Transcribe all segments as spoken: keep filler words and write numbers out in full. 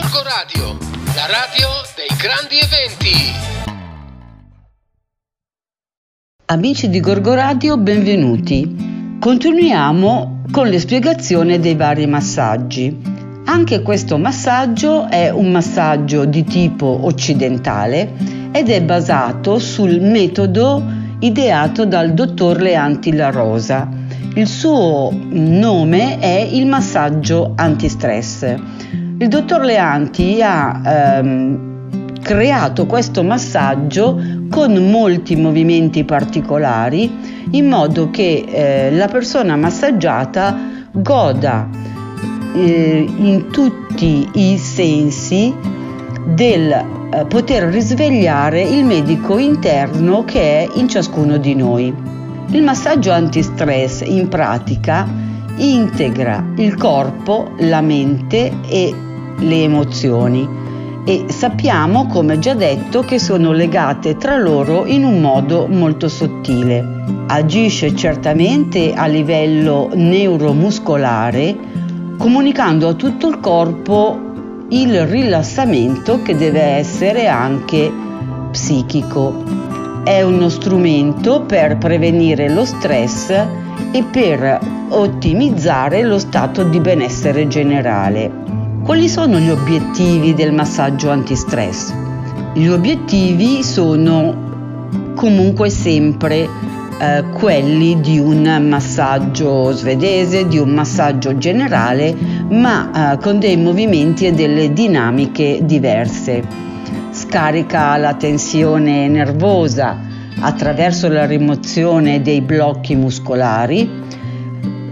Gorgo Radio, la radio dei grandi eventi. Amici di Gorgo Radio, benvenuti. Continuiamo con le spiegazioni dei vari massaggi. Anche questo massaggio è un massaggio di tipo occidentale ed è basato sul metodo ideato dal dottor Leanti La Rosa. Il suo nome è il massaggio antistress. Il dottor Leanti ha ehm, creato questo massaggio con molti movimenti particolari in modo che eh, la persona massaggiata goda eh, in tutti i sensi del eh, poter risvegliare il medico interno che è in ciascuno di noi. Il massaggio antistress in pratica integra il corpo, la mente e le emozioni. E sappiamo, come già detto, che sono legate tra loro in un modo molto sottile. Agisce certamente a livello neuromuscolare, comunicando a tutto il corpo il rilassamento che deve essere anche psichico. È uno strumento per prevenire lo stress e per ottimizzare lo stato di benessere generale. Quali sono gli obiettivi del massaggio antistress? Gli obiettivi sono comunque sempre eh, quelli di un massaggio svedese, di un massaggio generale, ma eh, con dei movimenti e delle dinamiche diverse. Scarica la tensione nervosa attraverso la rimozione dei blocchi muscolari,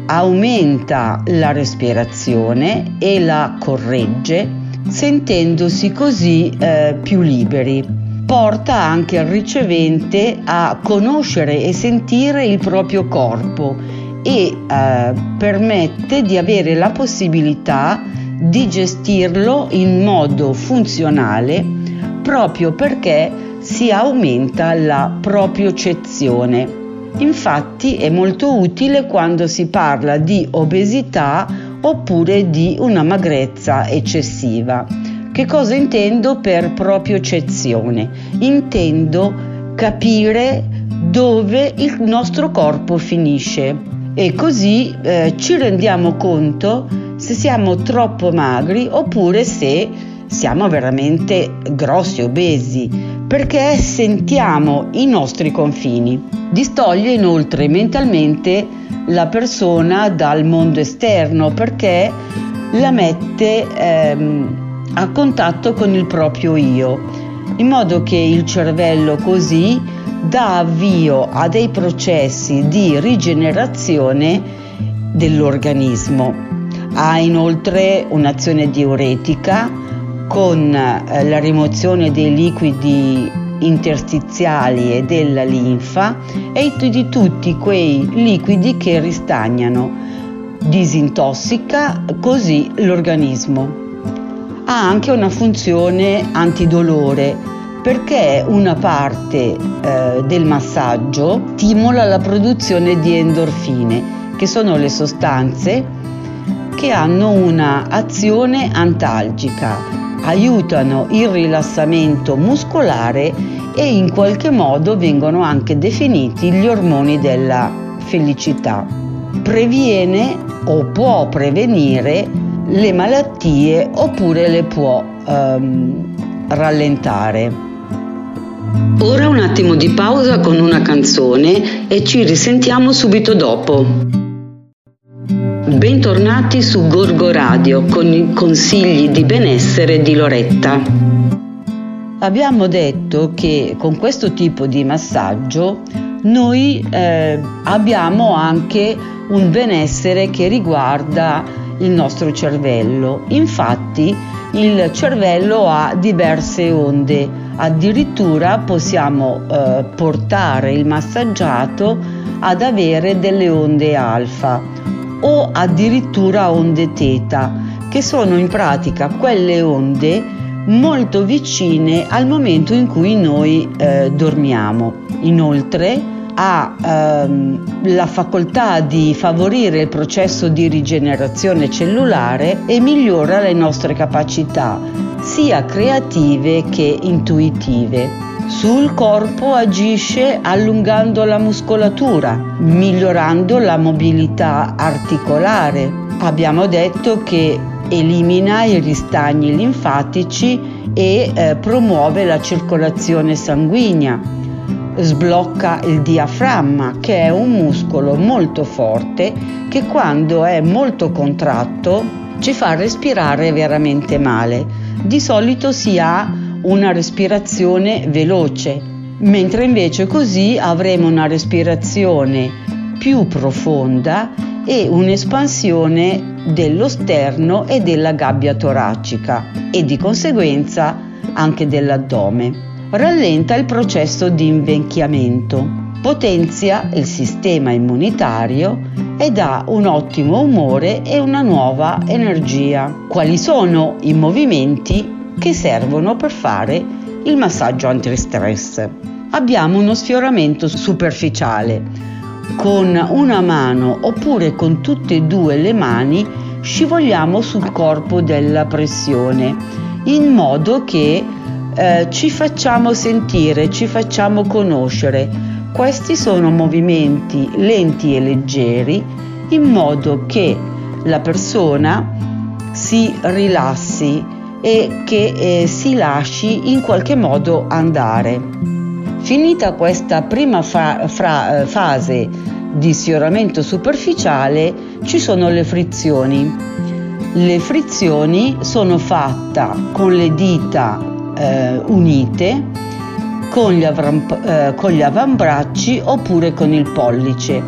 aumenta la respirazione e la corregge, sentendosi così eh, più liberi. Porta anche il ricevente a conoscere e sentire il proprio corpo e eh, permette di avere la possibilità di gestirlo in modo funzionale, proprio perché si aumenta la propriocezione. Infatti è molto utile quando si parla di obesità oppure di una magrezza eccessiva. Che cosa intendo per propriocezione? Intendo capire dove il nostro corpo finisce e così eh, ci rendiamo conto se siamo troppo magri oppure se siamo veramente grossi, obesi, perché sentiamo i nostri confini. Distoglie inoltre mentalmente la persona dal mondo esterno perché la mette ehm, a contatto con il proprio io, in modo che il cervello così dà avvio a dei processi di rigenerazione dell'organismo. Ha inoltre un'azione diuretica con la rimozione dei liquidi interstiziali e della linfa e di tutti quei liquidi che ristagnano, disintossica così l'organismo. Ha anche una funzione antidolore perché una parte eh, del massaggio stimola la produzione di endorfine, che sono le sostanze che hanno una azione antalgica, aiutano il rilassamento muscolare e in qualche modo vengono anche definiti gli ormoni della felicità. Previene o può prevenire le malattie oppure le può ehm, rallentare. Ora un attimo di pausa con una canzone e ci risentiamo subito dopo. Bentornati su Gorgo Radio con i consigli di benessere di Loretta. Abbiamo detto che con questo tipo di massaggio noi eh, abbiamo anche un benessere che riguarda il nostro cervello. Infatti il cervello ha diverse onde, addirittura possiamo eh, portare il massaggiato ad avere delle onde alfa o addirittura onde teta, che sono in pratica quelle onde molto vicine al momento in cui noi eh, dormiamo. Inoltre ha ehm, la facoltà di favorire il processo di rigenerazione cellulare e migliora le nostre capacità, sia creative che intuitive. Sul corpo agisce allungando la muscolatura, migliorando la mobilità articolare. Abbiamo detto che elimina i ristagni linfatici e eh, promuove la circolazione sanguigna. Sblocca il diaframma, che è un muscolo molto forte che quando è molto contratto ci fa respirare veramente male. Di solito si ha una respirazione veloce, mentre invece così avremo una respirazione più profonda e un'espansione dello sterno e della gabbia toracica e di conseguenza anche dell'addome. Rallenta il processo di invecchiamento, potenzia il sistema immunitario e dà un ottimo umore e una nuova energia. Quali sono i movimenti che servono per fare il massaggio antistress? Abbiamo uno sfioramento superficiale. Con una mano oppure con tutte e due le mani scivoliamo sul corpo della pressione in modo che eh, ci facciamo sentire, ci facciamo conoscere. Questi sono movimenti lenti e leggeri in modo che la persona si rilassi e che eh, si lasci in qualche modo andare. Finita questa prima fa- fra- fase di sfioramento superficiale ci sono le frizioni. Le frizioni sono fatte con le dita eh, unite, con gli, avram- eh, con gli avambracci oppure con il pollice.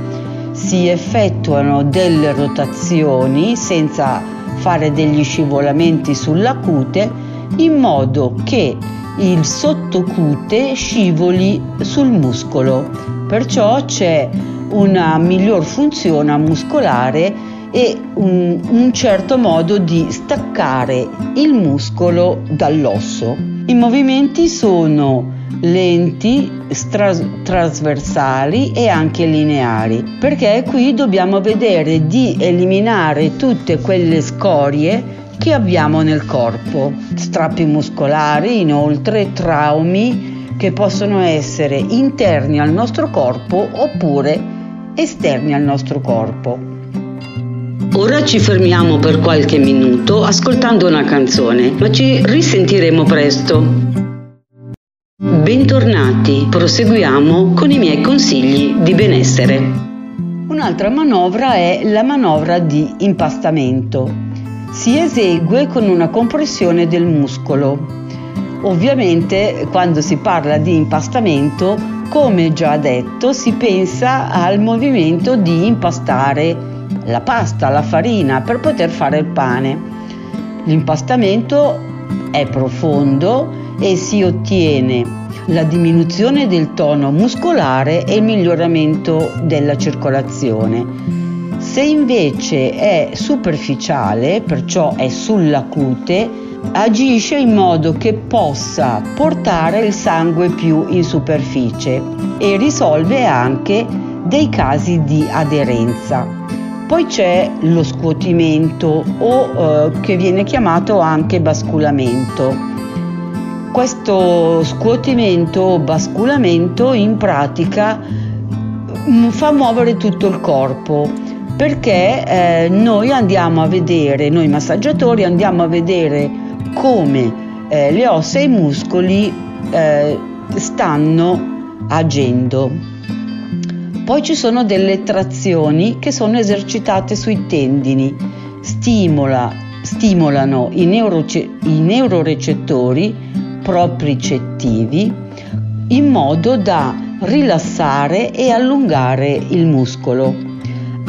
Si effettuano delle rotazioni senza fare degli scivolamenti sulla cute in modo che il sottocute scivoli sul muscolo, perciò c'è una miglior funzione muscolare e un, un certo modo di staccare il muscolo dall'osso. I movimenti sono lenti, stras- trasversali e anche lineari, perché qui dobbiamo vedere di eliminare tutte quelle scorie che abbiamo nel corpo, strappi muscolari, inoltre traumi che possono essere interni al nostro corpo oppure esterni al nostro corpo. Ora ci fermiamo per qualche minuto ascoltando una canzone, ma ci risentiremo presto. Bentornati, proseguiamo con i miei consigli di benessere. Un'altra manovra è la manovra di impastamento. Si esegue con una compressione del muscolo. Ovviamente quando si parla di impastamento, come già detto, si pensa al movimento di impastare la pasta, la farina per poter fare il pane. L'impastamento è profondo e si ottiene la diminuzione del tono muscolare e il miglioramento della circolazione. Se invece è superficiale, perciò è sulla cute, agisce in modo che possa portare il sangue più in superficie e risolve anche dei casi di aderenza. Poi c'è lo scuotimento o eh, che viene chiamato anche basculamento. Questo scuotimento o basculamento in pratica fa muovere tutto il corpo, perché eh, noi andiamo a vedere, noi massaggiatori andiamo a vedere come eh, le ossa e i muscoli eh, stanno agendo. Poi ci sono delle trazioni che sono esercitate sui tendini, stimola, stimolano i, neuroce- i neurorecettori propriocettivi in modo da rilassare e allungare il muscolo.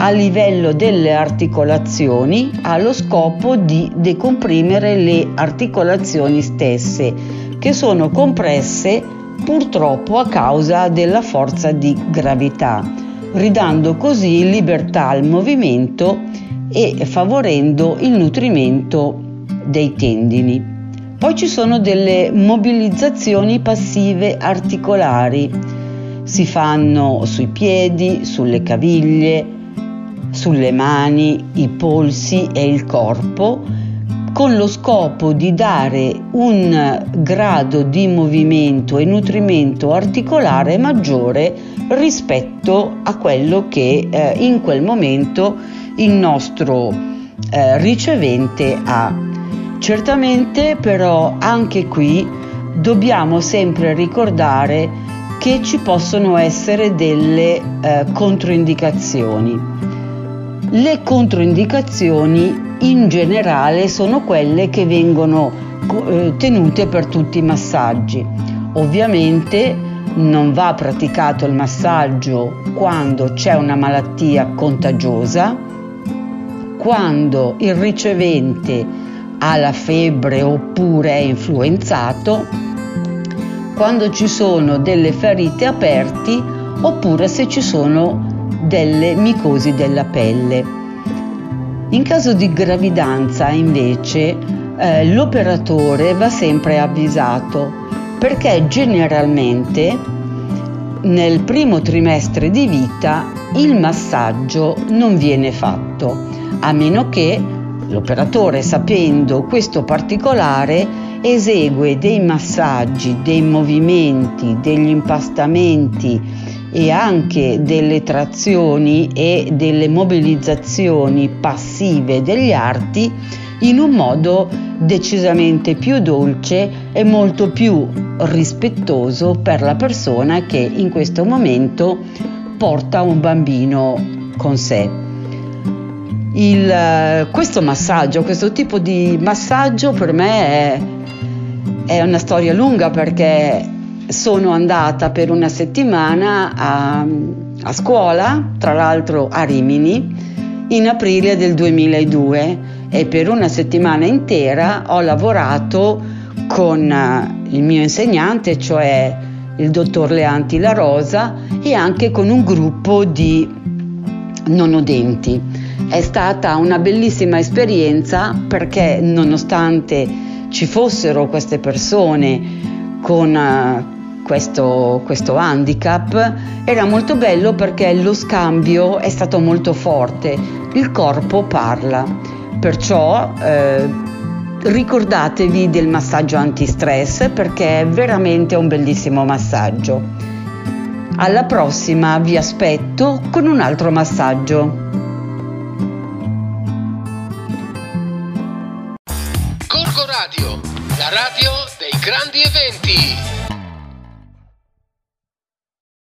A livello delle articolazioni ha lo scopo di decomprimere le articolazioni stesse che sono compresse purtroppo a causa della forza di gravità, ridando così libertà al movimento e favorendo il nutrimento dei tendini. Poi ci sono delle mobilizzazioni passive articolari, si fanno sui piedi, sulle caviglie, sulle mani, i polsi e il corpo, con lo scopo di dare un grado di movimento e nutrimento articolare maggiore rispetto a quello che eh, in quel momento il nostro eh, ricevente ha. Certamente però anche qui dobbiamo sempre ricordare che ci possono essere delle eh, controindicazioni. Le controindicazioni in generale sono quelle che vengono eh, tenute per tutti i massaggi. Ovviamente non va praticato il massaggio quando c'è una malattia contagiosa, quando il ricevente ha la febbre oppure è influenzato, quando ci sono delle ferite aperte oppure se ci sono delle micosi della pelle. In caso di gravidanza invece eh, l'operatore va sempre avvisato, perché generalmente nel primo trimestre di vita il massaggio non viene fatto, a meno che l'operatore, sapendo questo particolare, esegue dei massaggi, dei movimenti, degli impastamenti e anche delle trazioni e delle mobilizzazioni passive degli arti in un modo decisamente più dolce e molto più rispettoso per la persona che in questo momento porta un bambino con sé. Il, questo massaggio, questo tipo di massaggio per me è, è una storia lunga, perché sono andata per una settimana a, a scuola, tra l'altro a Rimini, in aprile del duemiladue, e per una settimana intera ho lavorato con il mio insegnante, cioè il dottor Leanti La Rosa, e anche con un gruppo di nonodenti. È stata una bellissima esperienza, perché nonostante ci fossero queste persone con Questo, questo handicap, era molto bello perché lo scambio è stato molto forte, il corpo parla. Perciò eh, ricordatevi del massaggio antistress, perché è veramente un bellissimo massaggio. Alla prossima vi aspetto con un altro massaggio. Gorgo Radio, la radio dei grandi eventi.